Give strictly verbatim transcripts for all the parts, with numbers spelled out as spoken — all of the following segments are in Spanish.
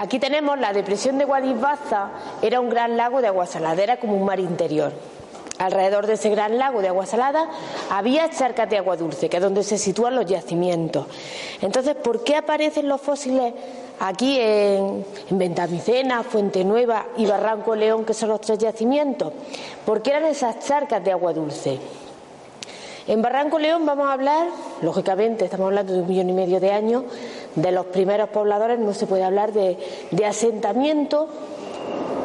Aquí tenemos la depresión de Guadix-Baza, era un gran lago de agua salada, era como un mar interior. Alrededor de ese gran lago de agua salada había charcas de agua dulce, que es donde se sitúan los yacimientos. Entonces, ¿por qué aparecen los fósiles aquí en, en Venta Micena, Fuente Nueva y Barranco León, que son los tres yacimientos? Porque eran esas charcas de agua dulce. En Barranco León vamos a hablar, lógicamente estamos hablando de un millón y medio de años, de los primeros pobladores, no se puede hablar de, de asentamiento,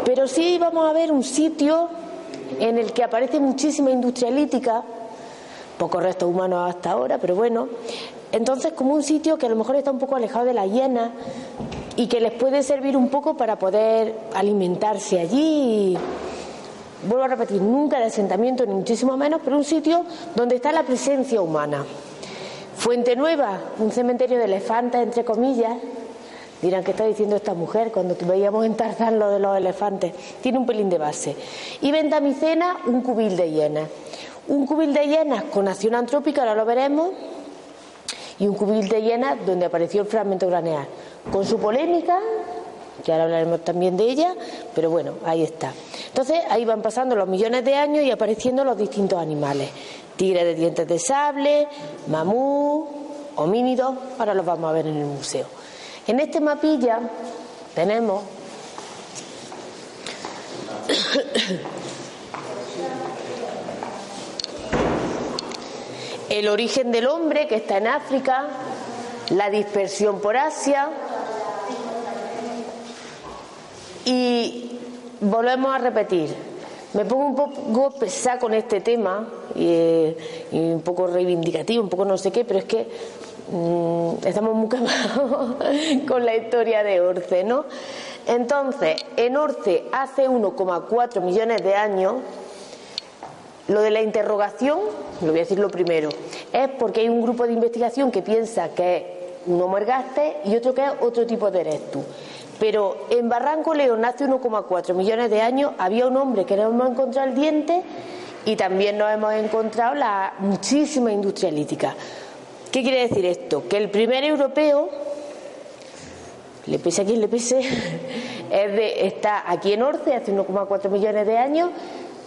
pero sí vamos a ver un sitio en el que aparece muchísima industria lítica, pocos restos humanos hasta ahora, pero bueno, entonces como un sitio que a lo mejor está un poco alejado de la hiena y que les puede servir un poco para poder alimentarse allí. Y, vuelvo a repetir, nunca de asentamiento ni muchísimo menos, pero un sitio donde está la presencia humana. Fuente Nueva, un cementerio de elefantes, entre comillas. Dirán, ¿qué está diciendo esta mujer? Cuando veíamos en Tarzán lo de los elefantes. Tiene un pelín de base. Y Venta Micena, un cubil de hienas. Un cubil de hienas con acción antrópica, ahora lo veremos. Y un cubil de hienas donde apareció el fragmento craneal. Con su polémica, que ahora hablaremos también de ella, pero bueno, ahí está. Entonces, ahí van pasando los millones de años y apareciendo los distintos animales. Tigres de dientes de sable, mamú, homínidos, ahora los vamos a ver en el museo. En este mapilla tenemos el origen del hombre, que está en África, la dispersión por Asia. Y volvemos a repetir, me pongo un poco pesada con este tema y, y un poco reivindicativo, un poco no sé qué, pero es que mmm, estamos muy quemados con la historia de Orce, ¿no? Entonces, en Orce hace uno coma cuatro millones de años, lo de la interrogación, lo voy a decir lo primero, es porque hay un grupo de investigación que piensa que es un Homo ergaster y otro que es otro tipo de erectus. Pero en Barranco León hace uno coma cuatro millones de años había un hombre que no hemos encontrado el diente y también nos hemos encontrado la muchísima industria lítica. ¿Qué quiere decir esto? Que el primer europeo, le pese a quien le pese, es de, está aquí en Orce hace uno coma cuatro millones de años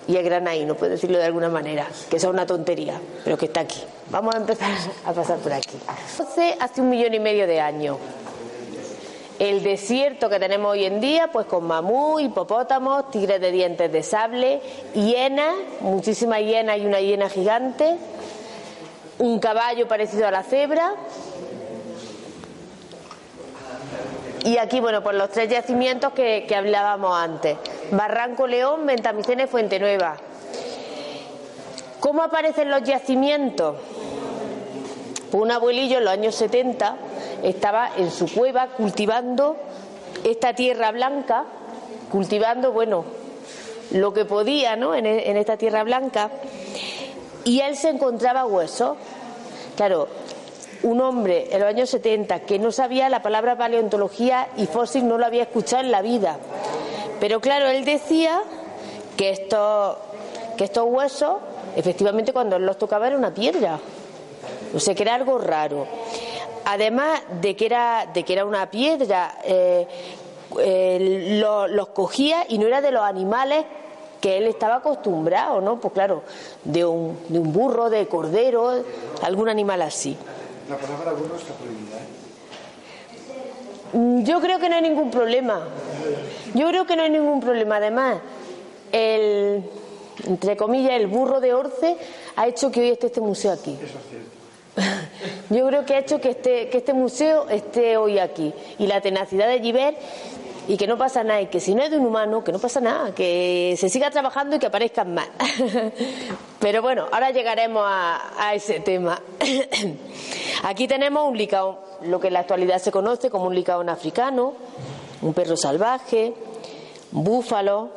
y es granaíno, puedo decirlo de alguna manera, que eso es una tontería, pero que está aquí. Vamos a empezar a pasar por aquí. Orce hace un millón y medio de años. El desierto que tenemos hoy en día, pues con mamú, hipopótamos, tigres de dientes de sable, hienas, muchísimas hienas y una hiena gigante, un caballo parecido a la cebra. Y aquí, bueno, pues los tres yacimientos que, que hablábamos antes. Barranco León, Venta Micena y Fuente Nueva. ¿Cómo aparecen los yacimientos? Pues un abuelillo en los años setenta... estaba en su cueva cultivando esta tierra blanca, cultivando, bueno, lo que podía, ¿no?, en, en esta tierra blanca, y él se encontraba huesos. Claro, un hombre en los años setenta que no sabía la palabra paleontología y fósil, no lo había escuchado en la vida, pero claro, él decía que estos, que estos huesos, efectivamente, cuando él los tocaba era una piedra, o sea que era algo raro. Además de que era, de que era una piedra, eh, eh, lo, los cogía y no era de los animales que él estaba acostumbrado, ¿no? Pues claro, de un, de un burro, de cordero, algún animal así. La palabra burro está prohibida, ¿eh? Yo creo que no hay ningún problema. Yo creo que no hay ningún problema. Además, el, entre comillas, el burro de Orce ha hecho que hoy esté este museo aquí. Eso es cierto. Yo creo que ha hecho que este, que este museo esté hoy aquí. Y la tenacidad de Giver, y que no pasa nada, y que si no es de un humano, que no pasa nada, que se siga trabajando y que aparezcan más. Pero bueno, ahora llegaremos a, a ese tema. Aquí tenemos un licaón, lo que en la actualidad se conoce como un licaón africano, un perro salvaje, búfalo.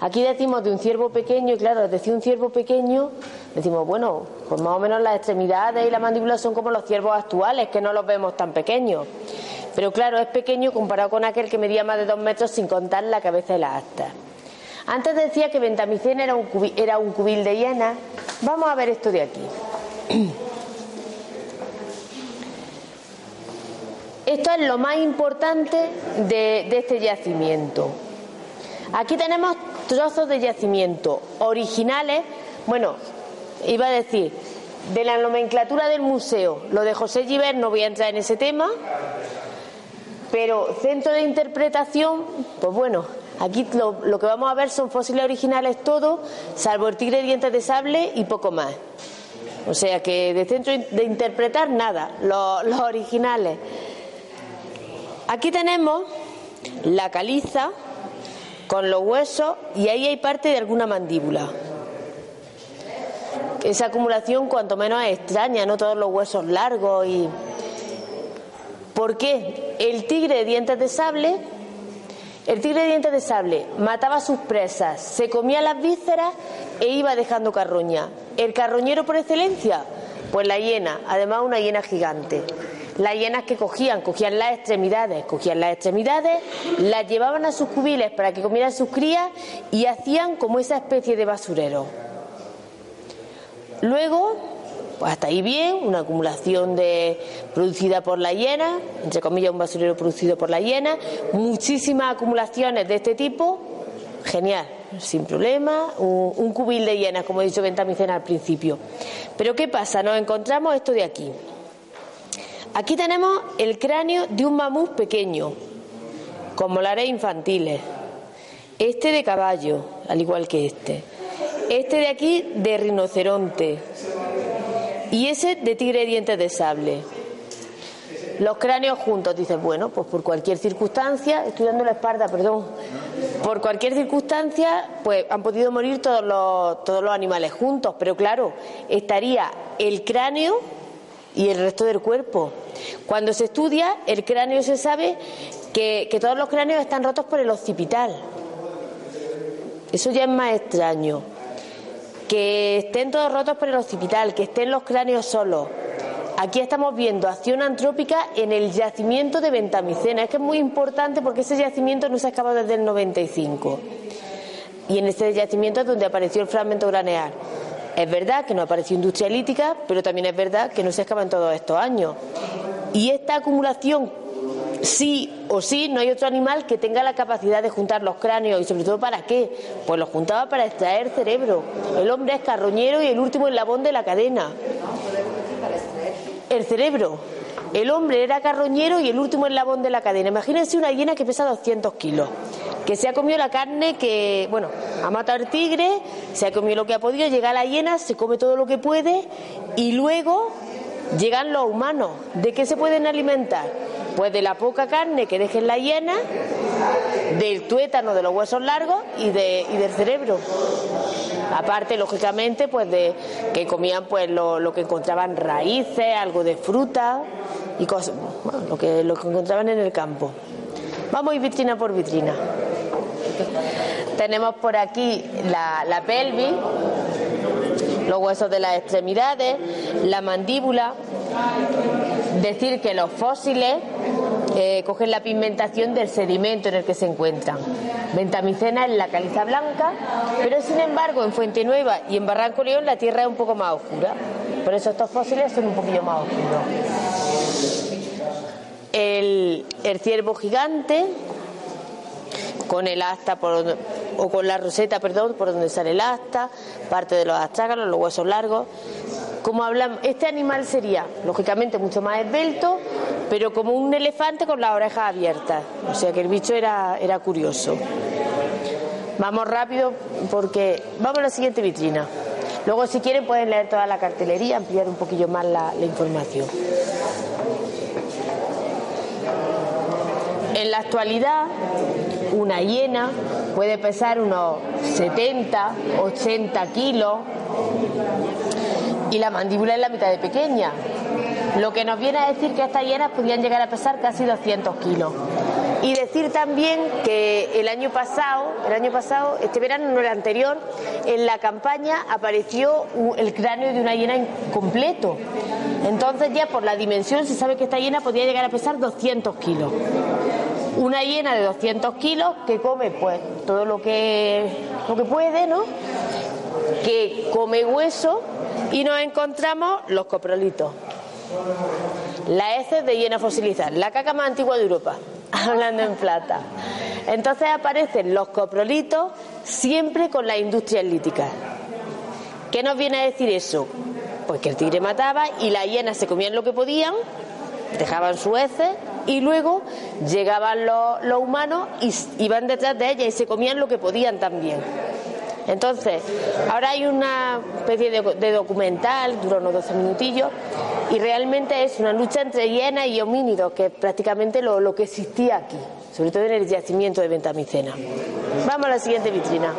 Aquí decimos de un ciervo pequeño, y claro, decir un ciervo pequeño, decimos, bueno, pues más o menos las extremidades y la mandíbula son como los ciervos actuales, que no los vemos tan pequeños. Pero claro, es pequeño comparado con aquel que medía más de dos metros, sin contar la cabeza y las astas. Antes decía que Venta Micena era un cubil, era un cubil de hiena. Vamos a ver esto de aquí. Esto es lo más importante de, de este yacimiento. Aquí tenemos trozos de yacimiento originales, bueno, iba a decir, de la nomenclatura del museo. Lo de José Giver no voy a entrar en ese tema, pero centro de interpretación, pues bueno, aquí lo, lo que vamos a ver son fósiles originales todos, salvo el tigre de dientes de sable y poco más. O sea que de centro de interpretar nada, los, los originales. Aquí tenemos la caliza con los huesos, y ahí hay parte de alguna mandíbula. Esa acumulación cuanto menos es extraña, no todos los huesos largos. Y ¿por qué? El tigre de dientes de sable, el tigre de dientes de sable mataba a sus presas, se comía las vísceras e iba dejando carroña. El carroñero por excelencia, pues la hiena, además una hiena gigante. Las hienas que cogían, cogían las extremidades, cogían las extremidades, las llevaban a sus cubiles para que comieran sus crías y hacían como esa especie de basurero. Luego, pues hasta ahí bien, una acumulación de producida por la hiena, entre comillas un basurero producido por la hiena, muchísimas acumulaciones de este tipo, genial, sin problema, un, un cubil de hienas, como he dicho Venta Micena al principio. Pero ¿qué pasa? Nos encontramos esto de aquí. Aquí tenemos el cráneo de un mamut pequeño, con molares infantiles. Este de caballo, al igual que este. Este de aquí de rinoceronte. Y ese de tigre de dientes de sable. Los cráneos juntos, dices, bueno, pues por cualquier circunstancia, estoy dando la espalda, perdón, por cualquier circunstancia, pues han podido morir todos los, todos los animales juntos, pero claro, estaría el cráneo y el resto del cuerpo. Cuando se estudia el cráneo se sabe que, que todos los cráneos están rotos por el occipital. Eso ya es más extraño. Que estén todos rotos por el occipital, que estén los cráneos solos. Aquí estamos viendo acción antrópica en el yacimiento de Venta Micena. Es que es muy importante porque ese yacimiento no se ha excavado desde el noventa y cinco. Y en este yacimiento es donde apareció el fragmento craneal. Es verdad que no apareció industria lítica, pero también es verdad que no se excava en todos estos años. Y esta acumulación, sí o sí, no hay otro animal que tenga la capacidad de juntar los cráneos. ¿Y sobre todo para qué? Pues los juntaba para extraer cerebro. El hombre es carroñero y el último eslabón de la cadena. El cerebro. El hombre era carroñero y el último eslabón de la cadena. Imagínense una hiena que pesa doscientos kilos. Que se ha comido la carne, que, bueno, ha matado al tigre, se ha comido lo que ha podido, llega la hiena, se come todo lo que puede y luego llegan los humanos. ¿De qué se pueden alimentar? Pues de la poca carne que dejen la hiena, del tuétano, de los huesos largos y, de, y del cerebro. Aparte, lógicamente, pues de que comían pues lo, lo que encontraban raíces, algo de fruta y cosas, bueno, lo que, lo que encontraban en el campo. Vamos y vitrina por vitrina. Tenemos por aquí la, la pelvis, los huesos de las extremidades, la mandíbula. Decir que los fósiles eh, cogen la pigmentación del sedimento en el que se encuentran. Venta Micena es la caliza blanca, pero sin embargo en Fuente Nueva y en Barranco León la tierra es un poco más oscura. Por eso estos fósiles son un poquillo más oscuros. El, el ciervo gigante. con el asta por, o con la roseta, perdón, por donde sale el asta, parte de los astrágalos, los huesos largos. Como hablamos, este animal sería, lógicamente, mucho más esbelto, pero como un elefante con las orejas abiertas. O sea que el bicho era, era curioso. Vamos rápido porque vamos a la siguiente vitrina. Luego, si quieren, pueden leer toda la cartelería, ampliar un poquillo más la, la información. En la actualidad, una hiena puede pesar unos setenta, ochenta kilos y la mandíbula es la mitad de pequeña, lo que nos viene a decir que estas hienas podían llegar a pesar casi doscientos kilos. Y decir también que el año pasado, el año pasado, este verano, no el anterior, en la campaña apareció el cráneo de una hiena incompleto. Entonces ya por la dimensión se sabe que esta hiena podía llegar a pesar doscientos kilos. Una hiena de doscientos kilos que come pues todo lo que, lo que puede, ¿no? Que come hueso, y nos encontramos los coprolitos, las heces de hiena fosilizada, la caca más antigua de Europa, hablando en plata. Entonces aparecen los coprolitos siempre con las industrias líticas. ¿Qué nos viene a decir eso? Pues que el tigre mataba y las hienas se comían lo que podían, dejaban sus heces y luego llegaban los, los humanos y iban detrás de ellas y se comían lo que podían también. Entonces, ahora hay una especie de, de documental, dura unos doce minutillos, y realmente es una lucha entre hienas y homínidos, que es prácticamente lo, lo que existía aquí, sobre todo en el yacimiento de Venta Micena. Vamos a la siguiente vitrina.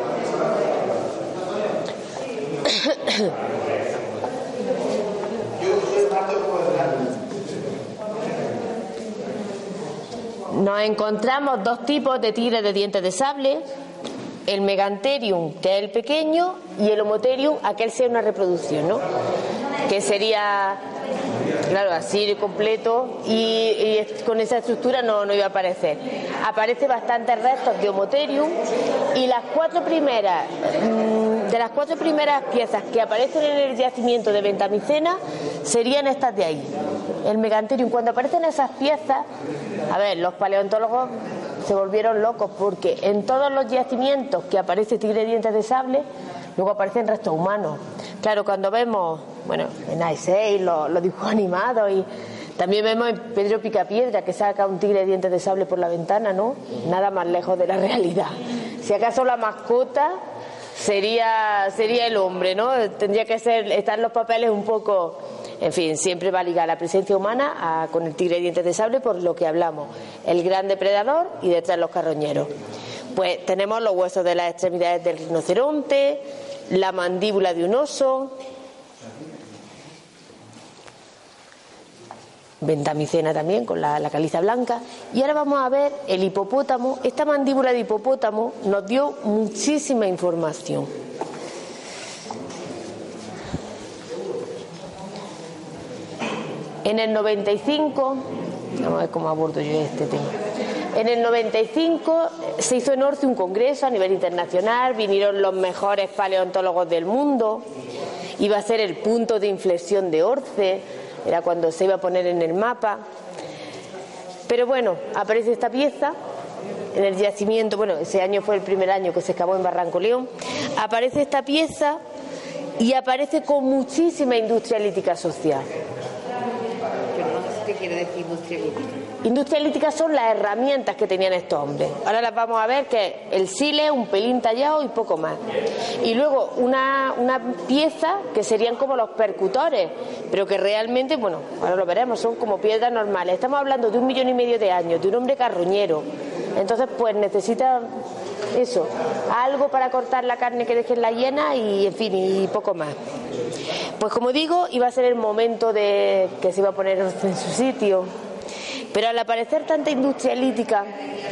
Nos encontramos dos tipos de tigres de dientes de sable: el meganterium, que es el pequeño, y el homotherium, aquel sea una reproducción, ¿no? Que sería, claro, así completo, y, y con esa estructura no, no iba a aparecer. Aparece bastantes restos de homotherium, y las cuatro primeras, de las cuatro primeras piezas que aparecen en el yacimiento de Venta Micena serían estas de ahí, el meganterium. Cuando aparecen esas piezas, a ver, los paleontólogos se volvieron locos, porque en todos los yacimientos que aparece tigre de dientes de sable, luego aparecen restos humanos. Claro, cuando vemos, bueno, en Ice los, los dibujos animados, y también vemos en Pedro Picapiedra que saca un tigre de dientes de sable por la ventana, ¿no? Nada más lejos de la realidad. Si acaso la mascota sería, sería el hombre, ¿no? Tendría que ser, estar los papeles un poco. En fin, siempre va ligada la presencia humana a, con el tigre de dientes de sable, por lo que hablamos, el gran depredador y detrás los carroñeros. Pues tenemos los huesos de las extremidades del rinoceronte, la mandíbula de un oso. Venta Micena también, con la, la caliza blanca. Y ahora vamos a ver el hipopótamo. Esta mandíbula de hipopótamo nos dio muchísima información. En el noventa y cinco, vamos a ver cómo abordo yo este tema. En el noventa y cinco se hizo en Orce un congreso a nivel internacional, vinieron los mejores paleontólogos del mundo, iba a ser el punto de inflexión de Orce, era cuando se iba a poner en el mapa. Pero bueno, aparece esta pieza en el yacimiento, bueno, ese año fue el primer año que se excavó en Barranco León, aparece esta pieza y aparece con muchísima industria lítica social. ¿Qué quiere decir industria lítica? Industria lítica son las herramientas que tenían estos hombres. Ahora las vamos a ver, que el sile, un pelín tallado y poco más. Y luego una, una pieza que serían como los percutores, pero que realmente, bueno, ahora lo veremos, son como piedras normales. Estamos hablando de un millón y medio de años, de un hombre carroñero. Entonces, pues necesita eso, algo para cortar la carne que dejen la hiena y, en fin, y poco más. Pues como digo, iba a ser el momento de que se iba a poner en su sitio, pero al aparecer tanta industria lítica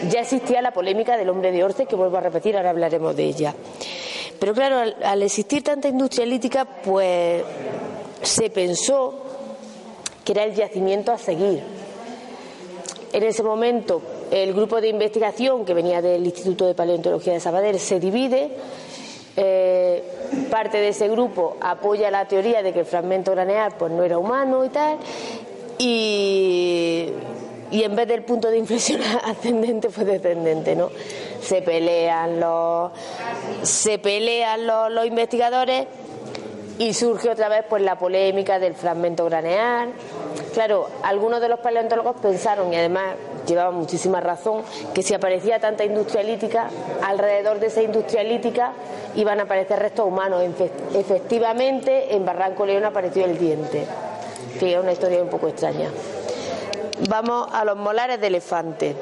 ya existía la polémica del hombre de Orce, que vuelvo a repetir, ahora hablaremos de ella. Pero claro, al, al existir tanta industria lítica, pues se pensó que era el yacimiento a seguir. En ese momento el grupo de investigación que venía del Instituto de Paleontología de Sabadell se divide. Eh, parte de ese grupo apoya la teoría de que el fragmento craneal pues no era humano y tal, y, y en vez del punto de inflexión ascendente fue descendente, ¿no? se pelean los se pelean los, los investigadores y surge otra vez pues la polémica del fragmento craneal. Claro, algunos de los paleontólogos pensaron, y además llevaban muchísima razón, que si aparecía tanta industria lítica, alrededor de esa industria lítica iban a aparecer restos humanos. Efectivamente, en Barranco León apareció el diente, que es una historia un poco extraña. Vamos a los molares de elefante.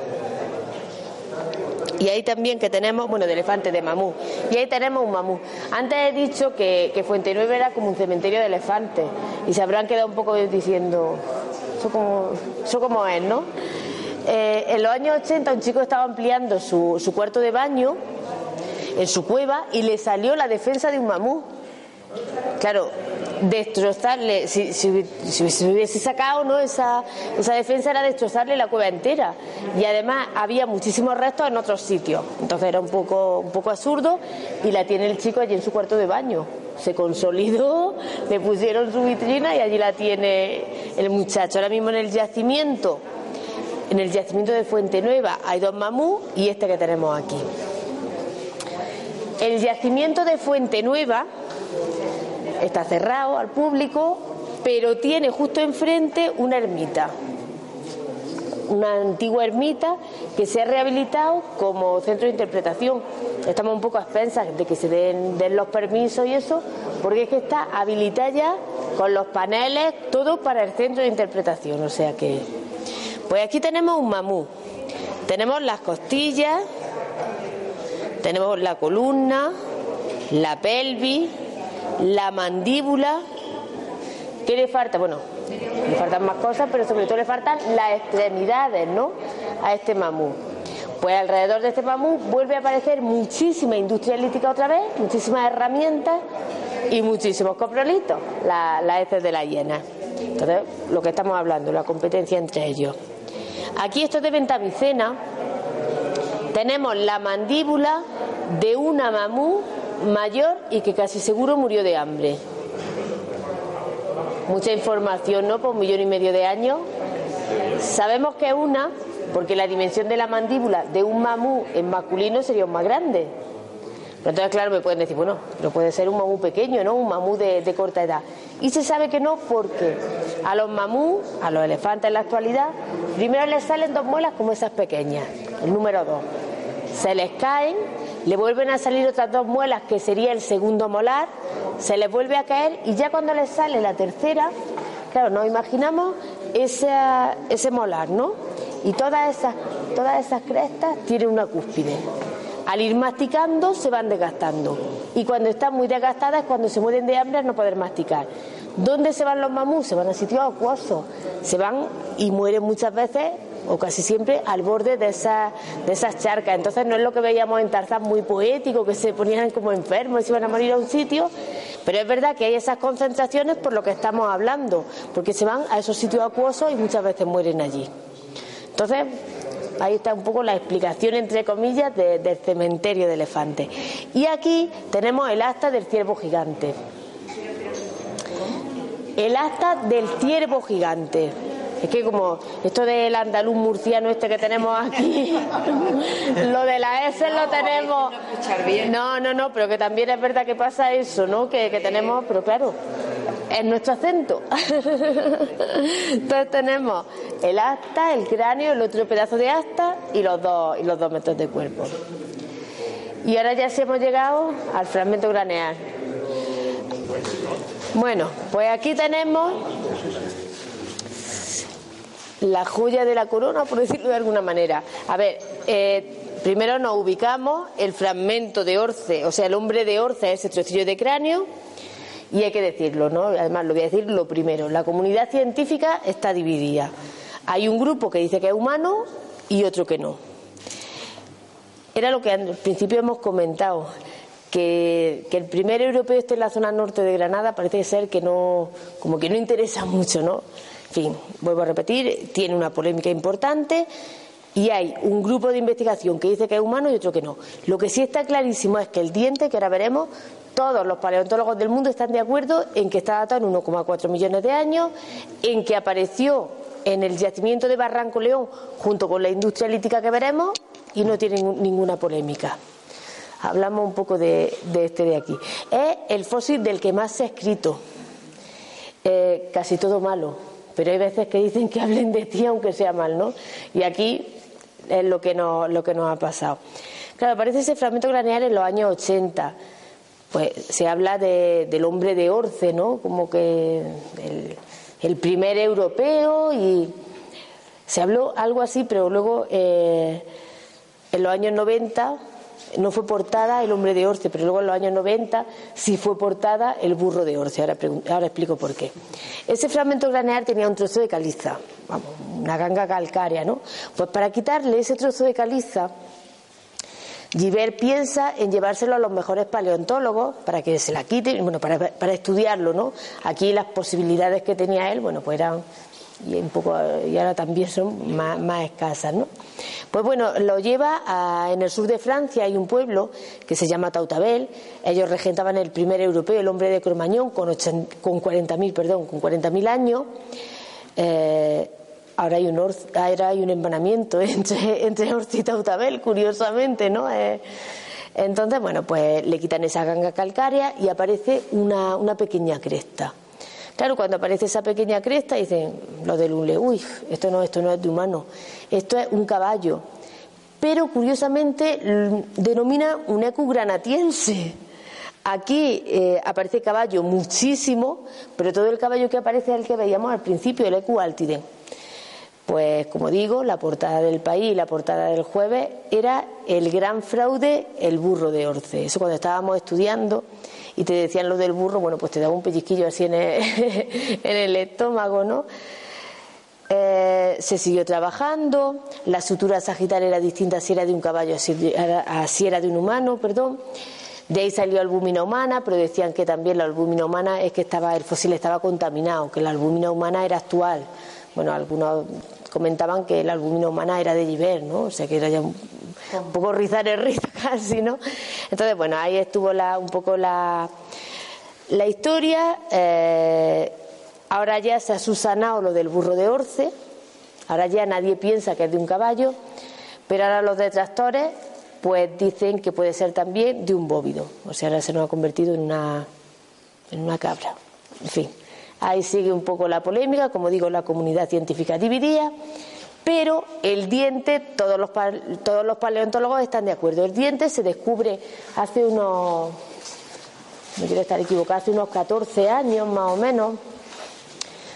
Y ahí también que tenemos, bueno, de elefante, de mamut. Y ahí tenemos un mamut. Antes he dicho que, que Fuente Nueva era como un cementerio de elefantes. Y se habrán quedado un poco diciendo, eso como, eso como es, ¿no? Eh, en los años ochenta un chico estaba ampliando su, su cuarto de baño en su cueva y le salió la defensa de un mamut. Claro, destrozarle, si, si, si, si hubiese sacado, ¿no?, esa, esa defensa, era destrozarle la cueva entera. Y además había muchísimos restos en otros sitios. Entonces era un poco, un poco absurdo, y la tiene el chico allí en su cuarto de baño. Se consolidó, le pusieron su vitrina y allí la tiene el muchacho. Ahora mismo en el yacimiento, en el yacimiento de Fuente Nueva, hay dos mamuts y este que tenemos aquí. El yacimiento de Fuente Nueva está cerrado al público, pero tiene justo enfrente una ermita, una antigua ermita que se ha rehabilitado como centro de interpretación. Estamos un poco a expensas de que se den, den los permisos y eso, porque es que está habilitada ya con los paneles, todo para el centro de interpretación. O sea que, pues aquí tenemos un mamut, tenemos las costillas, tenemos la columna, la pelvis, la mandíbula. ¿Qué le falta? Bueno, le faltan más cosas, pero sobre todo le faltan las extremidades, ¿no?, a este mamut. Pues alrededor de este mamut vuelve a aparecer muchísima industria lítica otra vez, muchísimas herramientas y muchísimos coprolitos, la, las heces de la hiena. Entonces, lo que estamos hablando, la competencia entre ellos. Aquí, esto es de Venta Micena, tenemos la mandíbula de una mamut mayor y que casi seguro murió de hambre. Mucha información, ¿no?, por un millón y medio de años. Sabemos que es una, porque la dimensión de la mandíbula de un mamut en masculino sería un más grande. Pero entonces, claro, me pueden decir, bueno, no puede ser un mamut pequeño, ¿no?, un mamut de, de corta edad. Y se sabe que no, porque a los mamuts, a los elefantes en la actualidad, primero les salen dos muelas como esas pequeñas, el número dos. Se les caen, le vuelven a salir otras dos muelas, que sería el segundo molar, se les vuelve a caer, y ya cuando les sale la tercera, claro, nos imaginamos ese, ese molar, ¿no? Y todas esas, todas esas crestas tienen una cúspide. Al ir masticando se van desgastando, y cuando están muy desgastadas es cuando se mueren de hambre al no poder masticar. ¿Dónde se van los mamuts? Se van a sitios acuosos, se van y mueren muchas veces, o casi siempre, al borde de esas, de esas charcas. Entonces no es lo que veíamos en Tarzán, muy poético, que se ponían como enfermos y se iban a morir a un sitio, pero es verdad que hay esas concentraciones por lo que estamos hablando, porque se van a esos sitios acuosos y muchas veces mueren allí. Entonces, ahí está un poco la explicación, entre comillas, de, del cementerio de elefantes. Y aquí tenemos el asta del ciervo gigante. El asta del ciervo gigante. Es que como esto del andaluz murciano este que tenemos aquí, lo de la S lo tenemos. No, no, no, pero que también es verdad que pasa eso, ¿no? Que, que tenemos, pero claro, es nuestro acento. Entonces tenemos el asta, el cráneo, el otro pedazo de asta y los dos, y los dos metros de cuerpo. Y ahora ya sí hemos llegado al fragmento craneal. Bueno, pues aquí tenemos la joya de la corona, por decirlo de alguna manera. A ver, eh, primero nos ubicamos el fragmento de Orce, o sea, el hombre de Orce, ese trocillo de cráneo, y hay que decirlo, ¿no? Además, lo voy a decir lo primero. La comunidad científica está dividida. Hay un grupo que dice que es humano y otro que no. Era lo que al principio hemos comentado, que, que el primer europeo esté en la zona norte de Granada parece ser que no, como que no interesa mucho, ¿no? En fin, vuelvo a repetir, tiene una polémica importante y hay un grupo de investigación que dice que es humano y otro que no. Lo que sí está clarísimo es que el diente, que ahora veremos, todos los paleontólogos del mundo están de acuerdo en que está datado en uno coma cuatro millones de años, en que apareció en el yacimiento de Barranco León junto con la industria lítica que veremos, y no tiene ninguna polémica. Hablamos un poco de, de este de aquí. Es el fósil del que más se ha escrito. Eh, casi todo malo, pero hay veces que dicen que hablen de ti aunque sea mal, ¿no? Y aquí es lo que nos, lo que nos ha pasado. Claro, aparece ese fragmento craneal en los años ochenta. Pues se habla de, del hombre de Orce, ¿no? Como que el, el primer europeo, y se habló algo así, pero luego eh, en los años noventa... no fue portada el hombre de Orce, pero luego en los años noventa sí fue portada el burro de Orce. Ahora, ahora explico por qué. Ese fragmento granear tenía un trozo de caliza, vamos, una ganga calcárea, ¿no? Pues para quitarle ese trozo de caliza, Giver piensa en llevárselo a los mejores paleontólogos para que se la quiten, bueno, para, para estudiarlo, ¿no? Aquí las posibilidades que tenía él, bueno, pues eran... y un poco, y ahora también son más, más escasas, ¿no? Pues bueno, lo lleva a, en el sur de Francia hay un pueblo que se llama Tautavel. Ellos regentaban el primer europeo, el hombre de Cromañón, con, con cuarenta mil perdón, con cuarenta mil años. Eh, ahora hay un orz, ahora hay un hermanamiento entre entre Orce y Tautavel, curiosamente, ¿no? Eh, entonces, bueno, pues le quitan esa ganga calcárea y aparece una una pequeña cresta. Claro, cuando aparece esa pequeña cresta dicen los del Lule, uy, esto no, esto no es de humano, esto es un caballo. Pero curiosamente denomina un Equus granatensis. Aquí eh, aparece caballo muchísimo, pero todo el caballo que aparece es el que veíamos al principio, el Equus altidens. Pues como digo, la portada del país y la portada del jueves era el gran fraude, el burro de Orce. Eso cuando estábamos estudiando y te decían lo del burro, bueno, pues te daba un pellizquillo así en el, en el estómago, ¿no? Eh, se siguió trabajando, la sutura sagital era distinta si era de un caballo, si era, si era de un humano, perdón. De ahí salió albúmina humana, pero decían que también la albúmina humana es que estaba, el fósil estaba contaminado, que la albúmina humana era actual. Bueno, algunos comentaban que la albúmina humana era de Giver, ¿no? O sea, que era ya un, un poco rizar el rizo casi, ¿no? Entonces, bueno, ahí estuvo la, un poco la, la historia. Eh, ahora ya se ha subsanado lo del burro de Orce. Ahora ya nadie piensa que es de un caballo. Pero ahora los detractores pues dicen que puede ser también de un bóvido. O sea, ahora se nos ha convertido en una, en una cabra. En fin. Ahí sigue un poco la polémica, como digo, la comunidad científica dividida, pero el diente, todos los, todos los paleontólogos están de acuerdo. El diente se descubre hace unos, no quiero estar equivocada, hace unos catorce años más o menos,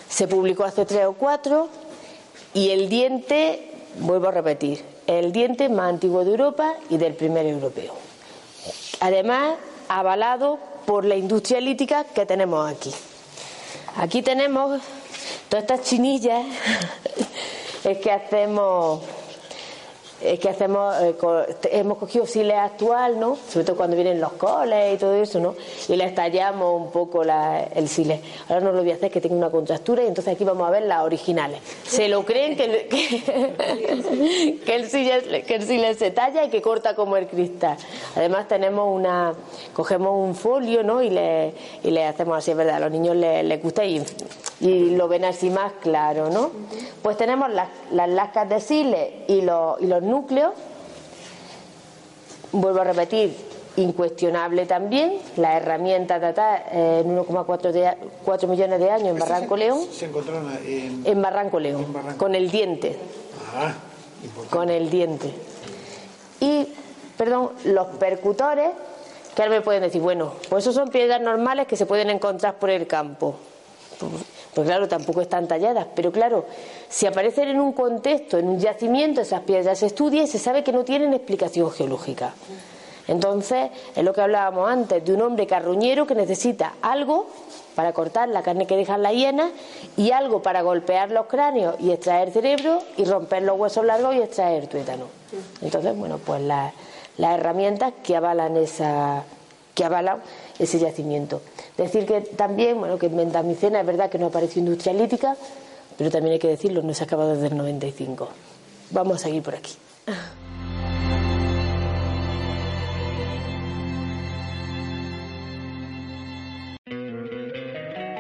se publicó hace tres o cuatro, y el diente, vuelvo a repetir, el diente más antiguo de Europa y del primer europeo. Además, avalado por la industria lítica que tenemos aquí. Aquí tenemos todas estas chinillas, es que hacemos, es que hacemos, eh, co hemos cogido sílex actual, ¿no? Sobre todo cuando vienen los coles y todo eso, ¿no? Y le estallamos un poco la, el sílex. Ahora no lo voy a hacer, que tengo una contractura, y entonces aquí vamos a ver las originales. ¿Se lo creen que el, que, que el sílex, que el sílex se talla y que corta como el cristal? Además tenemos una, cogemos un folio, ¿no? Y le, y le hacemos así, es verdad, a los niños les, les gusta y, y lo ven así más claro, ¿no? Pues tenemos las, las lascas de sílex y los, y los núcleos. Vuelvo a repetir, incuestionable también la herramienta datada eh, en uno coma cuatro millones de años en Barranco León. Se encontraron en, en Barranco León, en Barranco. Con el diente. Ah, con el diente. Y, perdón, los percutores, que ahora me pueden decir, bueno, pues esos son piedras normales que se pueden encontrar por el campo. Pues claro, tampoco están talladas, pero claro, si aparecen en un contexto, en un yacimiento, esas piedras se estudian y se sabe que no tienen explicación geológica. Entonces, es lo que hablábamos antes, de un hombre carroñero que necesita algo para cortar la carne que dejan las hienas y algo para golpear los cráneos y extraer cerebro y romper los huesos largos y extraer tuétano. Entonces, bueno, pues la, las herramientas que avalan esa... que avalan ese yacimiento. Decir que también, bueno, que en Venta Micena es verdad que no apareció industria lítica, pero también hay que decirlo, no se ha acabado desde el noventa y cinco. Vamos a seguir por aquí.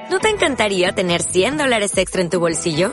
¿No te encantaría tener cien dólares extra en tu bolsillo?